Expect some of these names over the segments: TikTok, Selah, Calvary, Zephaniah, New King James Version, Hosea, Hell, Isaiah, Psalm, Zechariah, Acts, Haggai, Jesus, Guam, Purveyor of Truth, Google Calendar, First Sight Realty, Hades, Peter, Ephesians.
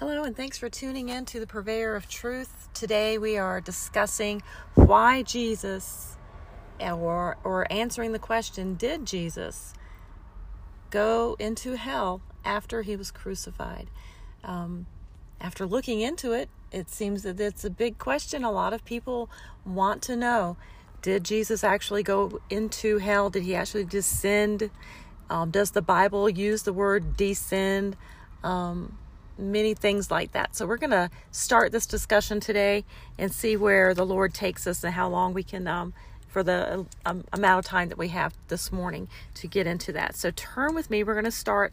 Hello, and thanks for tuning in to the Purveyor of Truth. Today we are discussing why Jesus, or answering the question, did Jesus go into hell after he was crucified? After looking into it, it seems that it's a big question. A lot of people want to know, did Jesus actually go into hell? Did he actually descend? Does the Bible use the word descend? Many things like that. So we're going to start this discussion today and see where the Lord takes us and how long we can, for the amount of time that we have this morning to get into that. So turn with me. We're going to start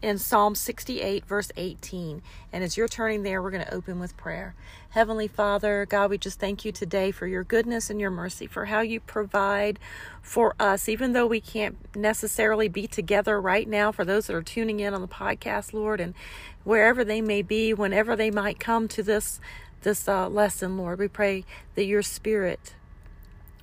in Psalm 68, verse 18. And as you're turning there, we're going to open with prayer. Heavenly Father, God, we just thank you today for your goodness and your mercy, for how you provide for us, even though we can't necessarily be together right now, for those that are tuning in on the podcast, Lord, and wherever they may be, whenever they might come to this lesson, Lord, we pray that your Spirit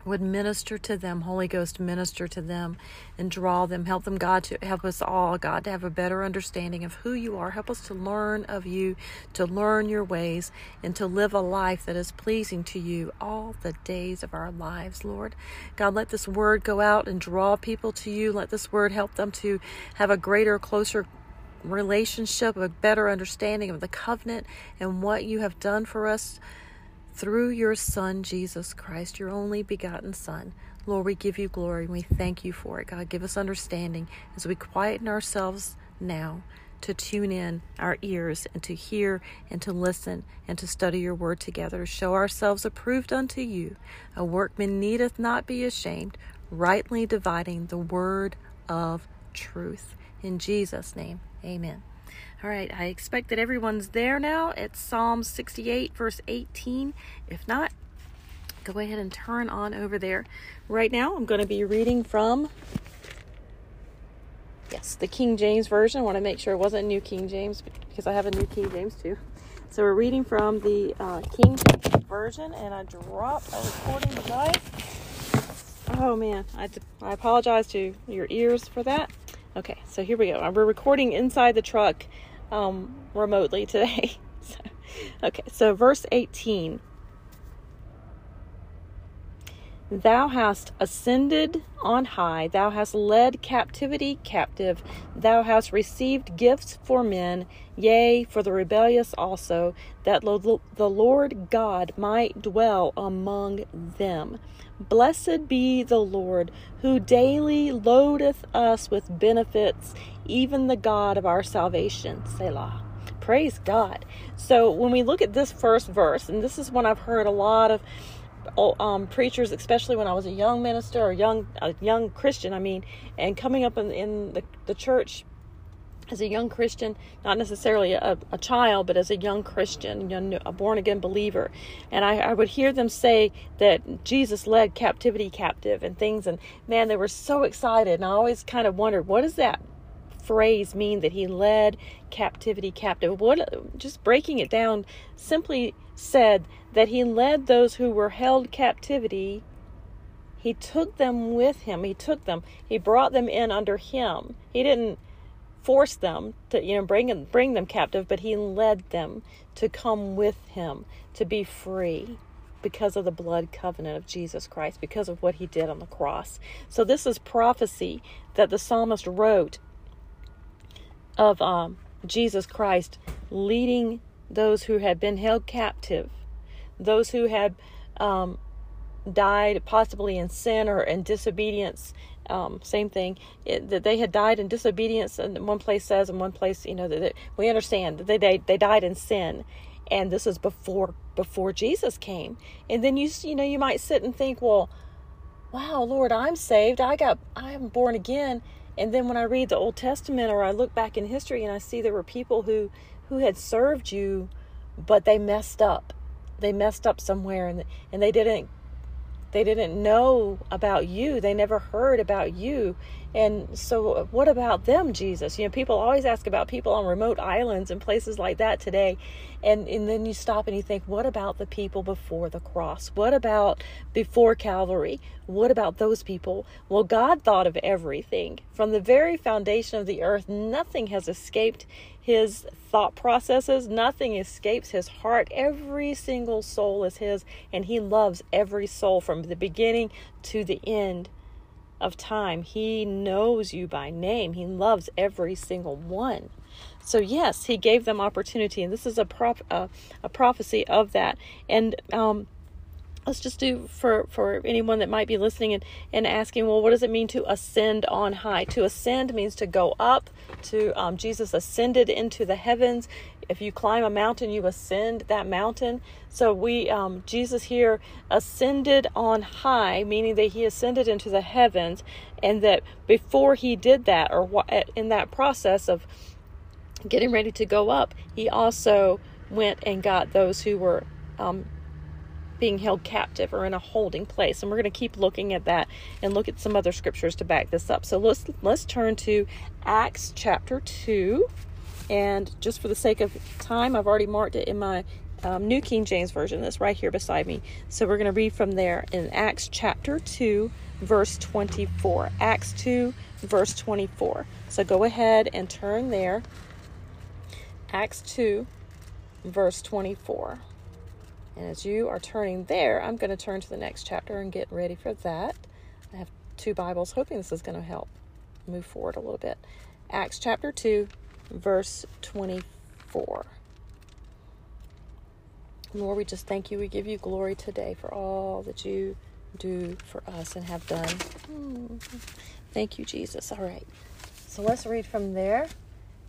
would minister to them, Holy Ghost, minister to them and draw them, help them, God, to help us all, God, to have a better understanding of who you are. Help us to learn of you, to learn your ways, and to live a life that is pleasing to you all the days of our lives, Lord. God, let this word go out and draw people to you. Let this word help them to have a greater, closer relationship, a better understanding of the covenant and what you have done for us through your Son, Jesus Christ, your only begotten Son. Lord, we give you glory and we thank you for it. God, give us understanding as we quieten ourselves now to tune in our ears and to hear and to listen and to study your word together, to show ourselves approved unto you, a workman needeth not be ashamed, rightly dividing the word of truth. In Jesus' name, amen. All right, I expect that everyone's there now. It's Psalm 68, verse 18. If not, go ahead and turn on over there. Right now, I'm going to be reading from, the King James Version. I want to make sure it wasn't New King James because I have a New King James too. So we're reading from the King James Version, and I dropped a recording device. Oh, man, I apologize to your ears for that. Okay, so here we go. We're recording inside the truck remotely today. So verse 18. Thou hast ascended on high. Thou hast led captivity captive. Thou hast received gifts for men, yea, for the rebellious also, that the Lord God might dwell among them. Blessed be the Lord, who daily loadeth us with benefits, even the God of our salvation. Selah. Praise God. So when we look at this first verse, and this is one I've heard a lot of preachers, especially when I was a young minister or a young Christian, and coming up in the church as a young Christian, not necessarily a child, but as a young Christian, a born-again believer. And I would hear them say that Jesus led captivity captive and things, and man, they were so excited. And I always kind of wondered, what does that phrase mean, that he led captivity captive? What? Just breaking it down, simply said that he led those who were held captivity. He took them with him. He took them. He brought them in under him. He didn't force them to bring them captive, but he led them to come with him to be free because of the blood covenant of Jesus Christ, because of what he did on the cross. So this is prophecy that the psalmist wrote of Jesus Christ leading those who had been held captive, those who had died possibly in sin or in disobedience. Same thing, that they had died in disobedience. And one place says, in one place, that we understand that they died in sin, and this is before Jesus came. And then you might sit and think, well, wow, Lord, I'm saved. I'm born again. And then when I read the Old Testament or I look back in history and I see there were people who had served you, but they messed up somewhere, and they didn't. They didn't know about you. They never heard about you. And so what about them, Jesus? You know, people always ask about people on remote islands and places like that today. And then you stop and you think, what about the people before the cross? What about before Calvary? What about those people? Well, God thought of everything. From the very foundation of the earth, nothing has escaped his thought processes. Nothing escapes his heart. Every single soul is his, and he loves every soul from the beginning to the end of time. He knows you by name. He loves every single one. So yes, he gave them opportunity, and this is a prophecy of that. And let's just do for anyone that might be listening and asking, well, what does it mean to ascend on high? To ascend means to go up. Jesus ascended into the heavens. If you climb a mountain, you ascend that mountain. So Jesus here ascended on high, meaning that he ascended into the heavens, and that before he did that, or in that process of getting ready to go up, he also went and got those who were being held captive or in a holding place. And we're going to keep looking at that and look at some other scriptures to back this up. So let's turn to Acts chapter 2. And just for the sake of time, I've already marked it in my New King James Version that's right here beside me. So we're going to read from there in Acts chapter 2, verse 24. Acts 2, verse 24. So go ahead and turn there. Acts 2, verse 24. And as you are turning there, I'm going to turn to the next chapter and get ready for that. I have two Bibles, hoping this is going to help move forward a little bit. Acts chapter 2, verse 24. Lord, we just thank you. We give you glory today for all that you do for us and have done. Thank you, Jesus. All right. So let's read from there.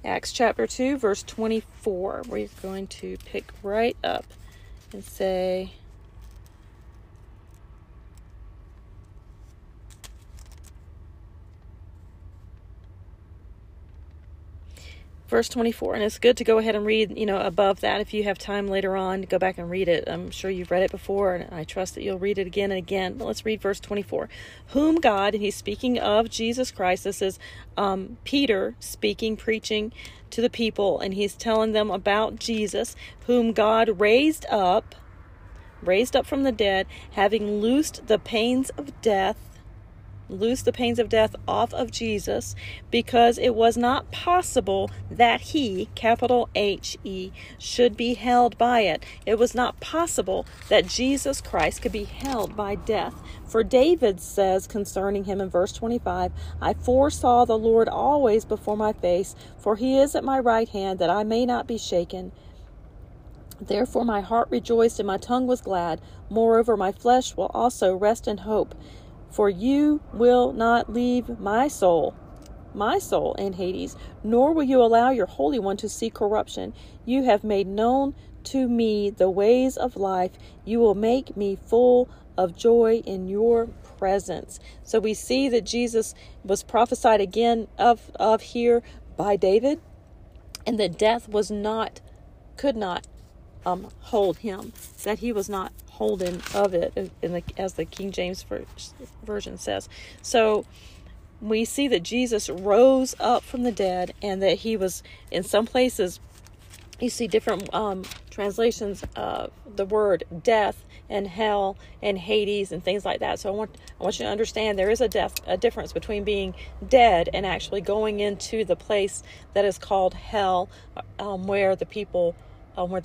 Acts chapter 2, verse 24. We're going to pick right up and say, verse 24, and it's good to go ahead and read, above that if you have time later on, go back and read it. I'm sure you've read it before, and I trust that you'll read it again and again. But let's read verse 24. Whom God, and he's speaking of Jesus Christ. This is Peter speaking, preaching to the people, and he's telling them about Jesus, whom God raised up from the dead, having loosed the pains of death, off of Jesus, because it was not possible that he, capital H-E, should be held by it. It was not possible that Jesus Christ could be held by death. For David says concerning him in verse 25, I foresaw the Lord always before my face, for he is at my right hand, that I may not be shaken. Therefore my heart rejoiced and my tongue was glad. Moreover, my flesh will also rest in hope. For you will not leave my soul in Hades, nor will you allow your Holy One to see corruption. You have made known to me the ways of life. You will make me full of joy in your presence. So we see that Jesus was prophesied again of here by David, and that death could not hold him, that he was not holden of it, as the King James Version says. So we see that Jesus rose up from the dead, and that he was, in some places, you see different translations of the word death and hell and Hades and things like that. So I want you to understand there is a difference between being dead and actually going into the place that is called hell, where the people... where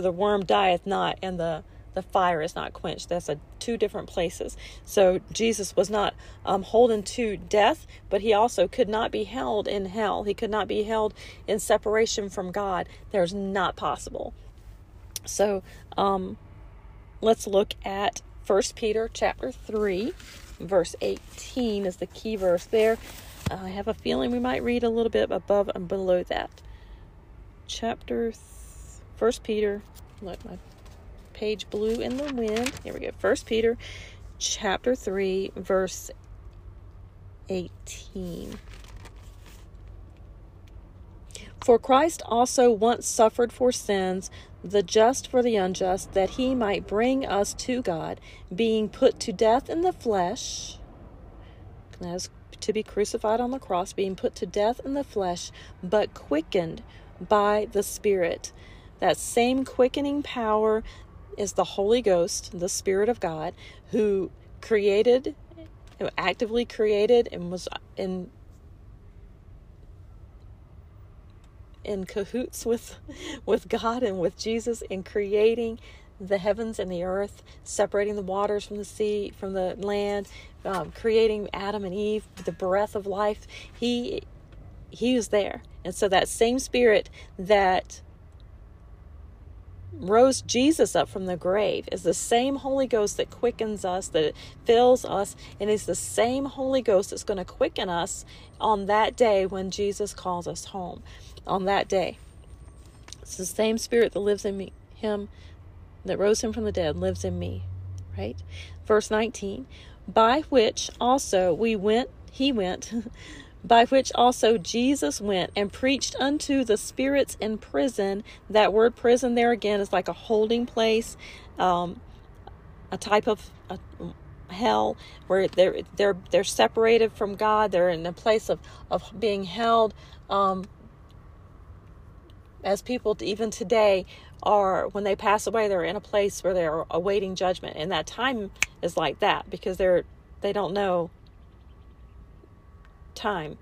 the worm dieth not and the fire is not quenched. That's two different places. So Jesus was not holden to death, but he also could not be held in hell. He could not be held in separation from God. There's not possible. So let's look at 1 Peter chapter 3, verse 18 is the key verse there. I have a feeling we might read a little bit above and below that. Chapter 3. 1 Peter, look, my page blew in the wind. Here we go. 1 Peter chapter 3, verse 18. For Christ also once suffered for sins, the just for the unjust, that he might bring us to God, being put to death in the flesh, as to be crucified on the cross, being put to death in the flesh, but quickened by the Spirit. That same quickening power is the Holy Ghost, the Spirit of God, who created, who actively created and was in cahoots with God and with Jesus in creating the heavens and the earth, separating the waters from the sea, from the land, creating Adam and Eve, the breath of life. He was there. And so that same Spirit that rose Jesus up from the grave is the same Holy Ghost that quickens us, that fills us, and is the same Holy Ghost that's going to quicken us on that day when Jesus calls us home. On that day, it's the same Spirit that lives in me, him that rose him from the dead lives in me, right? Verse 19, by which also by which also Jesus went and preached unto the spirits in prison. That word prison there again is like a holding place, a type of hell where they're separated from God. They're in a place of being held, as people even today are, when they pass away, they're in a place where they're awaiting judgment. And that time is like that because they don't know time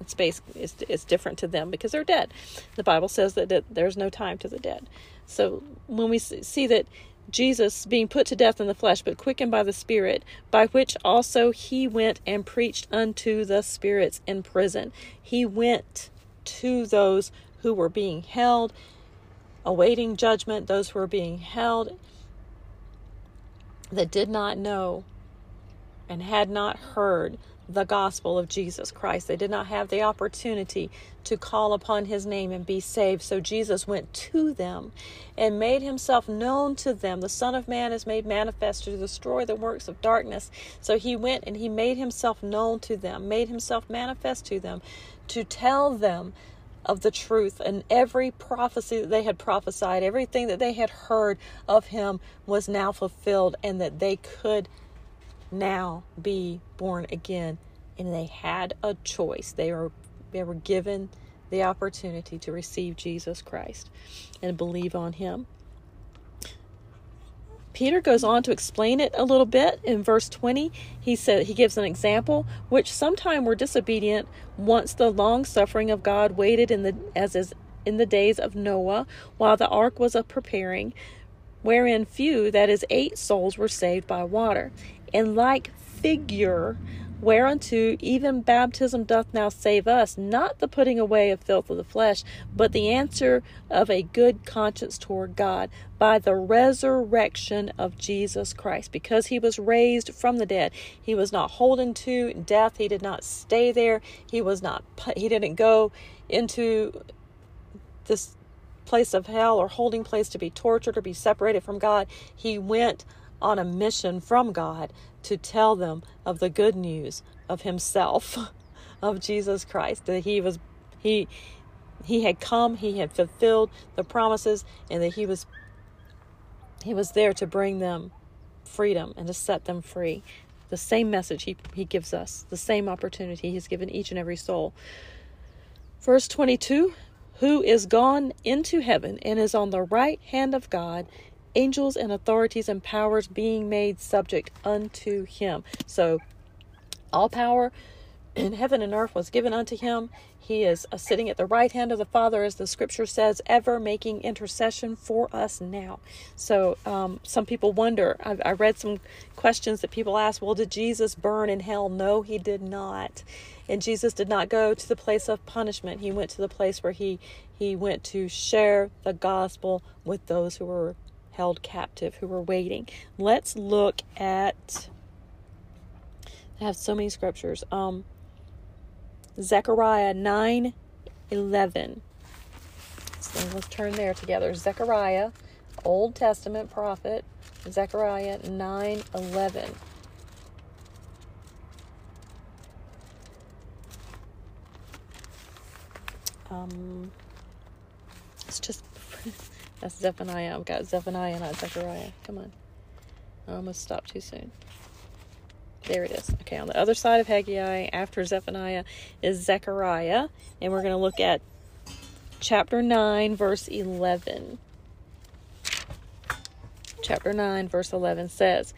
and space is different to them because they're dead. The Bible says that there's no time to the dead. So when we see that Jesus being put to death in the flesh, but quickened by the Spirit, by which also he went and preached unto the spirits in prison. He went to those who were being held, awaiting judgment, those who were being held that did not know and had not heard the gospel of Jesus Christ. They did not have the opportunity to call upon his name and be saved. So Jesus went to them and made himself known to them. The Son of Man is made manifest to destroy the works of darkness. So he went and he made himself known to them, made himself manifest to them, to tell them of the truth, and every prophecy that they had prophesied, everything that they had heard of him was now fulfilled, and that they could now be born again. And they had a choice. They were given the opportunity to receive Jesus Christ and believe on him. Peter goes on to explain it a little bit in verse 20. He said, he gives an example, which sometime were disobedient, once the long suffering of God waited as is in the days of Noah, while the ark was a preparing, wherein few, that is 8 souls, were saved by water. In like figure, whereunto even baptism doth now save us, not the putting away of filth of the flesh, but the answer of a good conscience toward God, by the resurrection of Jesus Christ, because he was raised from the dead. He was not holden to death. He did not stay there. He didn't go into this place of hell or holding place to be tortured or be separated from God. He went on a mission from God to tell them of the good news of himself, of Jesus Christ, that he had come, he had fulfilled the promises, and that he was there to bring them freedom and to set them free. The same message he gives us, the same opportunity he's given each and every soul. Verse 22, who is gone into heaven and is on the right hand of God, angels and authorities and powers being made subject unto him. So all power in heaven and earth was given unto him. He is sitting at the right hand of the Father, as the scripture says, ever making intercession for us now. So some people wonder, I read some questions that people ask, well, did Jesus burn in hell? No, he did not. And Jesus did not go to the place of punishment. He went to the place where he went to share the gospel with those who were held captive, who were waiting. Let's look at, I have so many scriptures. Zechariah 9:11. So let's turn there together. Zechariah, Old Testament prophet, Zechariah 9:11. It's just... that's Zephaniah. I've got Zephaniah and not Zechariah. Come on. I almost stopped too soon. There it is. Okay, on the other side of Haggai, after Zephaniah, is Zechariah. And we're going to look at chapter 9, verse 11. Chapter 9, verse 11 says,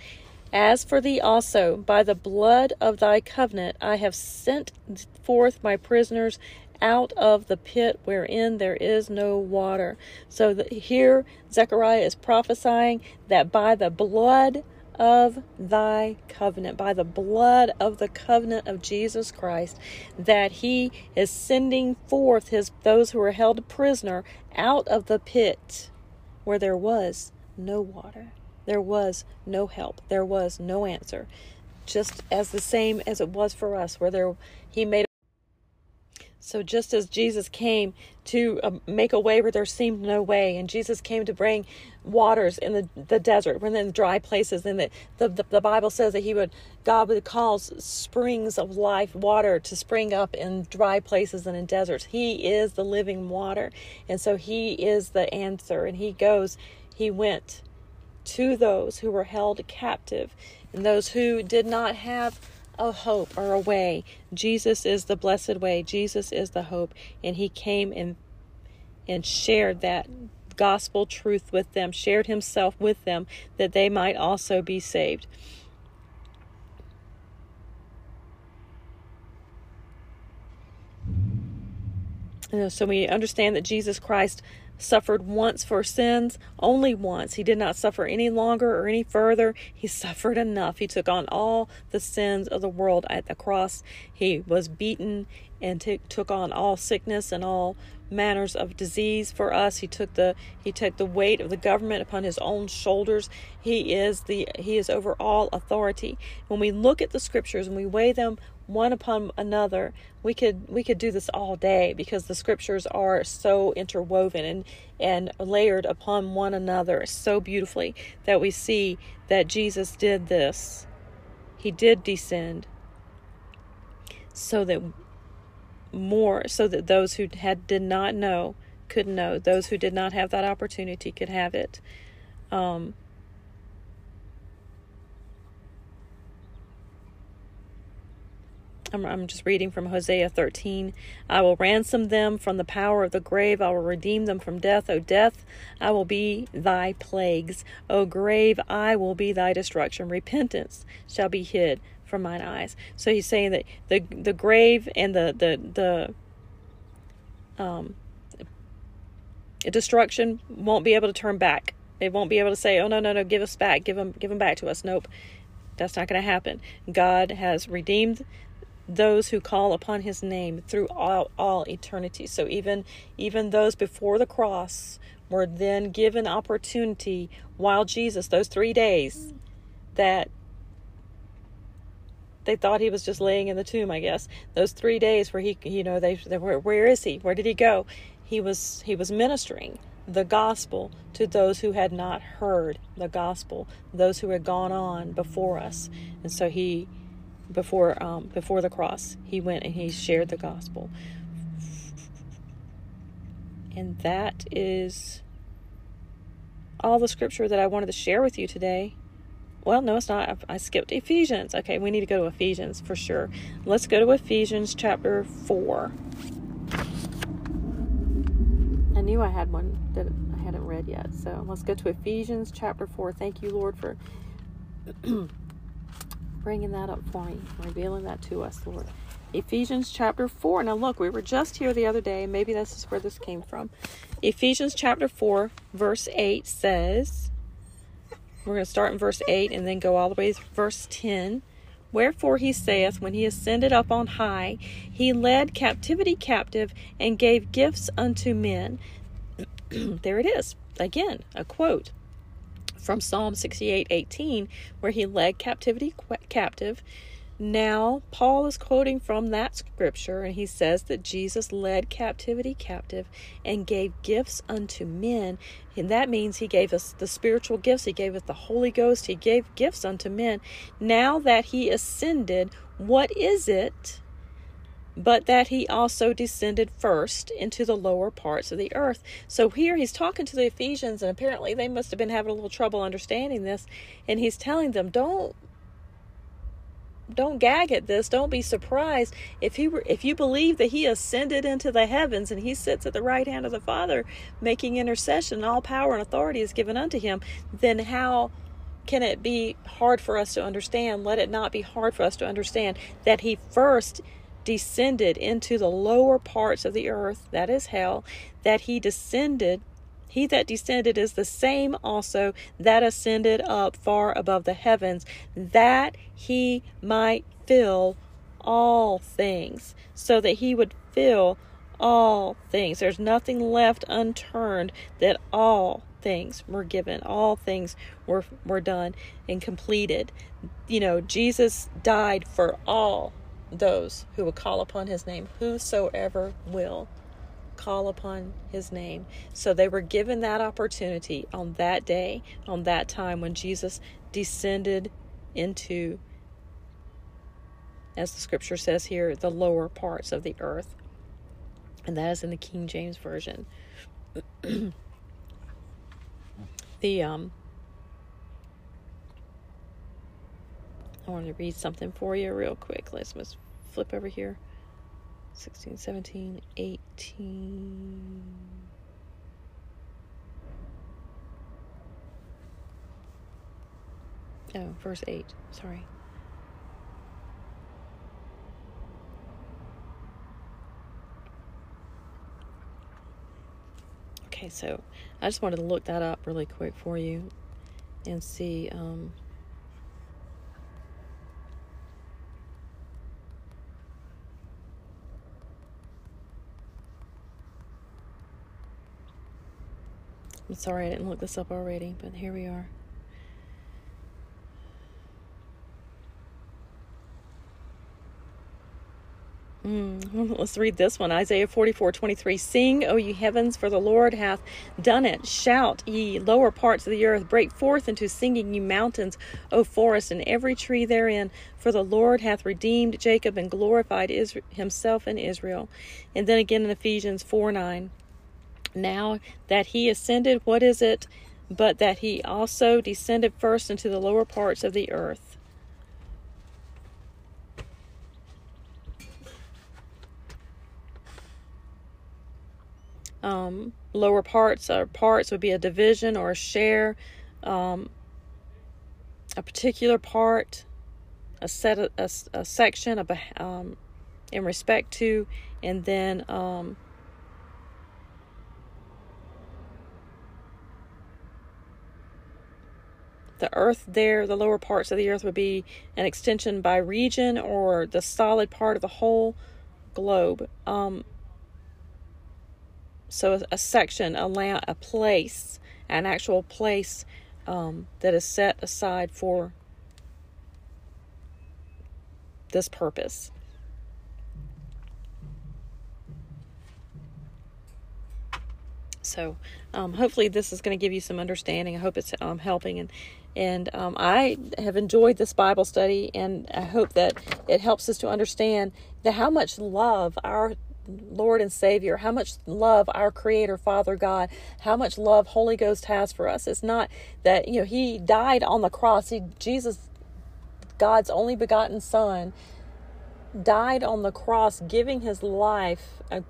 "As for thee also, by the blood of thy covenant, I have sent forth my prisoners out of the pit wherein there is no water." So here Zechariah is prophesying that by the blood of thy covenant, by the blood of the covenant of Jesus Christ, that he is sending forth those who are held prisoner out of the pit where there was no water. There was no help. There was no answer. Just as the same as it was for us, where he made. So just as Jesus came to make a way where there seemed no way, and Jesus came to bring waters in the desert, in the dry places, and the Bible says that God would cause springs of life, water to spring up in dry places and in deserts. He is the living water, and so he is the answer. And he went to those who were held captive and those who did not have a hope or a way. Jesus is the blessed way. Jesus is the hope. And he came and shared that gospel truth with them, shared himself with them, that they might also be saved. So we understand that Jesus Christ suffered once for sins, only once. He did not suffer any longer or any further. He suffered enough. He took on all the sins of the world at the cross. He was beaten and took on all sickness and all manners of disease for us. He took the weight of the government upon his own shoulders. He is over all authority. When we look at the scriptures and we weigh them one upon another, we could do this all day, because the scriptures are so interwoven and layered upon one another so beautifully that we see that Jesus did this. He did descend so that those who did not know could know. Those who did not have that opportunity could have it. I'm just reading from Hosea 13. "I will ransom them from the power of the grave. I will redeem them from death. O death, I will be thy plagues. O grave, I will be thy destruction. Repentance shall be hid from mine eyes." So he's saying that the grave and the destruction won't be able to turn back. They won't be able to say, "Oh no, give us back, give them back to us." Nope, that's not going to happen. God has redeemed those who call upon his name through all eternity. So even those before the cross were then given opportunity while Jesus, those 3 days that they thought he was just laying in the tomb, I guess, those 3 days where they were, where is he? Where did he go? He was ministering the gospel to those who had not heard the gospel, those who had gone on before us. And so before the cross, he went and he shared the gospel. And that is all the scripture that I wanted to share with you today. Well, no, it's not. I skipped Ephesians. Okay, we need to go to Ephesians for sure. Let's go to Ephesians chapter 4. I knew I had one that I hadn't read yet. So let's go to Ephesians chapter 4. Thank you, Lord, for bringing that up for me, revealing that to us, Lord. Ephesians chapter 4. Now look, we were just here the other day. Maybe this is where this came from. Ephesians chapter 4, verse 8 says, we're going to start in verse 8 and then go all the way to verse 10. "Wherefore he saith, when he ascended up on high, he led captivity captive and gave gifts unto men." There it is. Again, a quote from Psalm 68:18, where he led captivity captive. Now, Paul is quoting from that scripture, and he says that Jesus led captivity captive and gave gifts unto men. And that means he gave us the spiritual gifts. He gave us the Holy Ghost. He gave gifts unto men. Now that he ascended, what is it but that he also descended first into the lower parts of the earth. So here he's talking to the Ephesians, and apparently they must have been having a little trouble understanding this, and he's telling them, don't gag at this. Don't be surprised if you believe that he ascended into the heavens and he sits at the right hand of the Father making intercession, and all power and authority is given unto him. Then how can it be hard for us to understand? Let it not be hard for us to understand that he first descended into the lower parts of the earth, that is hell, that he descended. He that descended is the same also that ascended up far above the heavens, that he might fill all things, so that he would fill all things. There's nothing left unturned, that all things were given. All things were done and completed. You know, Jesus died for all those who would call upon his name, whosoever will call upon his name. So they were given that opportunity on that day, on that time when Jesus descended into, as the scripture says here, the lower parts of the earth. And that is in the King James Version. I wanted to read something for you real quick. Let's flip over here. 16, 17, 18. Oh, verse 8. Sorry. Okay, so I just wanted to look that up really quick for you and see. I'm sorry I didn't look this up already, but here we are. Let's read this one. Isaiah 44:23. Sing, O ye heavens, for the Lord hath done it. Shout, ye lower parts of the earth. Break forth into singing, ye mountains, O forest, and every tree therein. For the Lord hath redeemed Jacob and glorified himself in Israel. And then again in Ephesians 4:9. Now that he ascended, what is it but that he also descended first into the lower parts of the earth? Lower parts or parts would be a division or a share, a particular part, a set, a section, in respect to, and then the earth there, the lower parts of the earth would be an extension by region or the solid part of the whole globe. So a section, a place, an actual place that is set aside for this purpose. So hopefully this is going to give you some understanding. I hope it's helping. And I have enjoyed this Bible study, and I hope that it helps us to understand that how much love our Lord and Savior, how much love our Creator, Father God, how much love Holy Ghost has for us. It's not that, you know, he died on the cross. Jesus, God's only begotten Son, died on the cross, giving his life an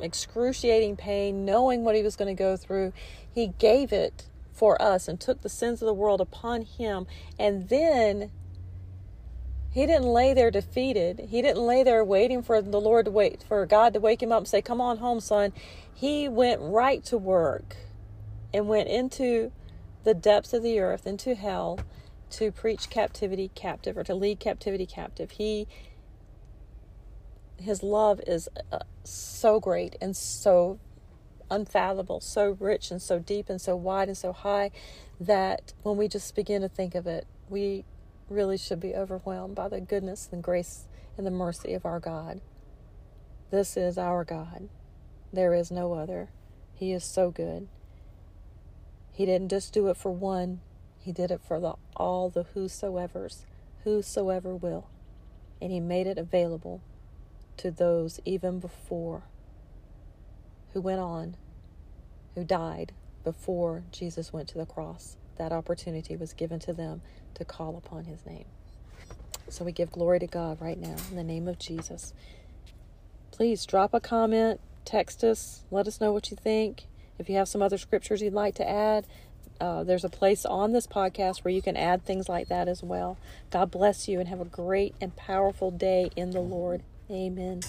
excruciating pain, knowing what he was going to go through. He gave it for us and took the sins of the world upon him. And then he didn't lay there defeated. He didn't lay there waiting for the Lord to wait for God to wake him up and say, "Come on home, son." He went right to work and went into the depths of the earth, into hell, to preach captivity captive, or to lead captivity captive. His love is so great and so unfathomable, so rich and so deep and so wide and so high, that when we just begin to think of it, we really should be overwhelmed by the goodness and grace and the mercy of our God. This is our God. There is no other. He is so good. He didn't just do it for one. He did it for all the whosoever's, whosoever will. And he made it available to those even before, who went on, who died before Jesus went to the cross. That opportunity was given to them to call upon his name. So we give glory to God right now in the name of Jesus. Please drop a comment, text us, let us know what you think. If you have some other scriptures you'd like to add, there's a place on this podcast where you can add things like that as well. God bless you and have a great and powerful day in the Lord. Amen.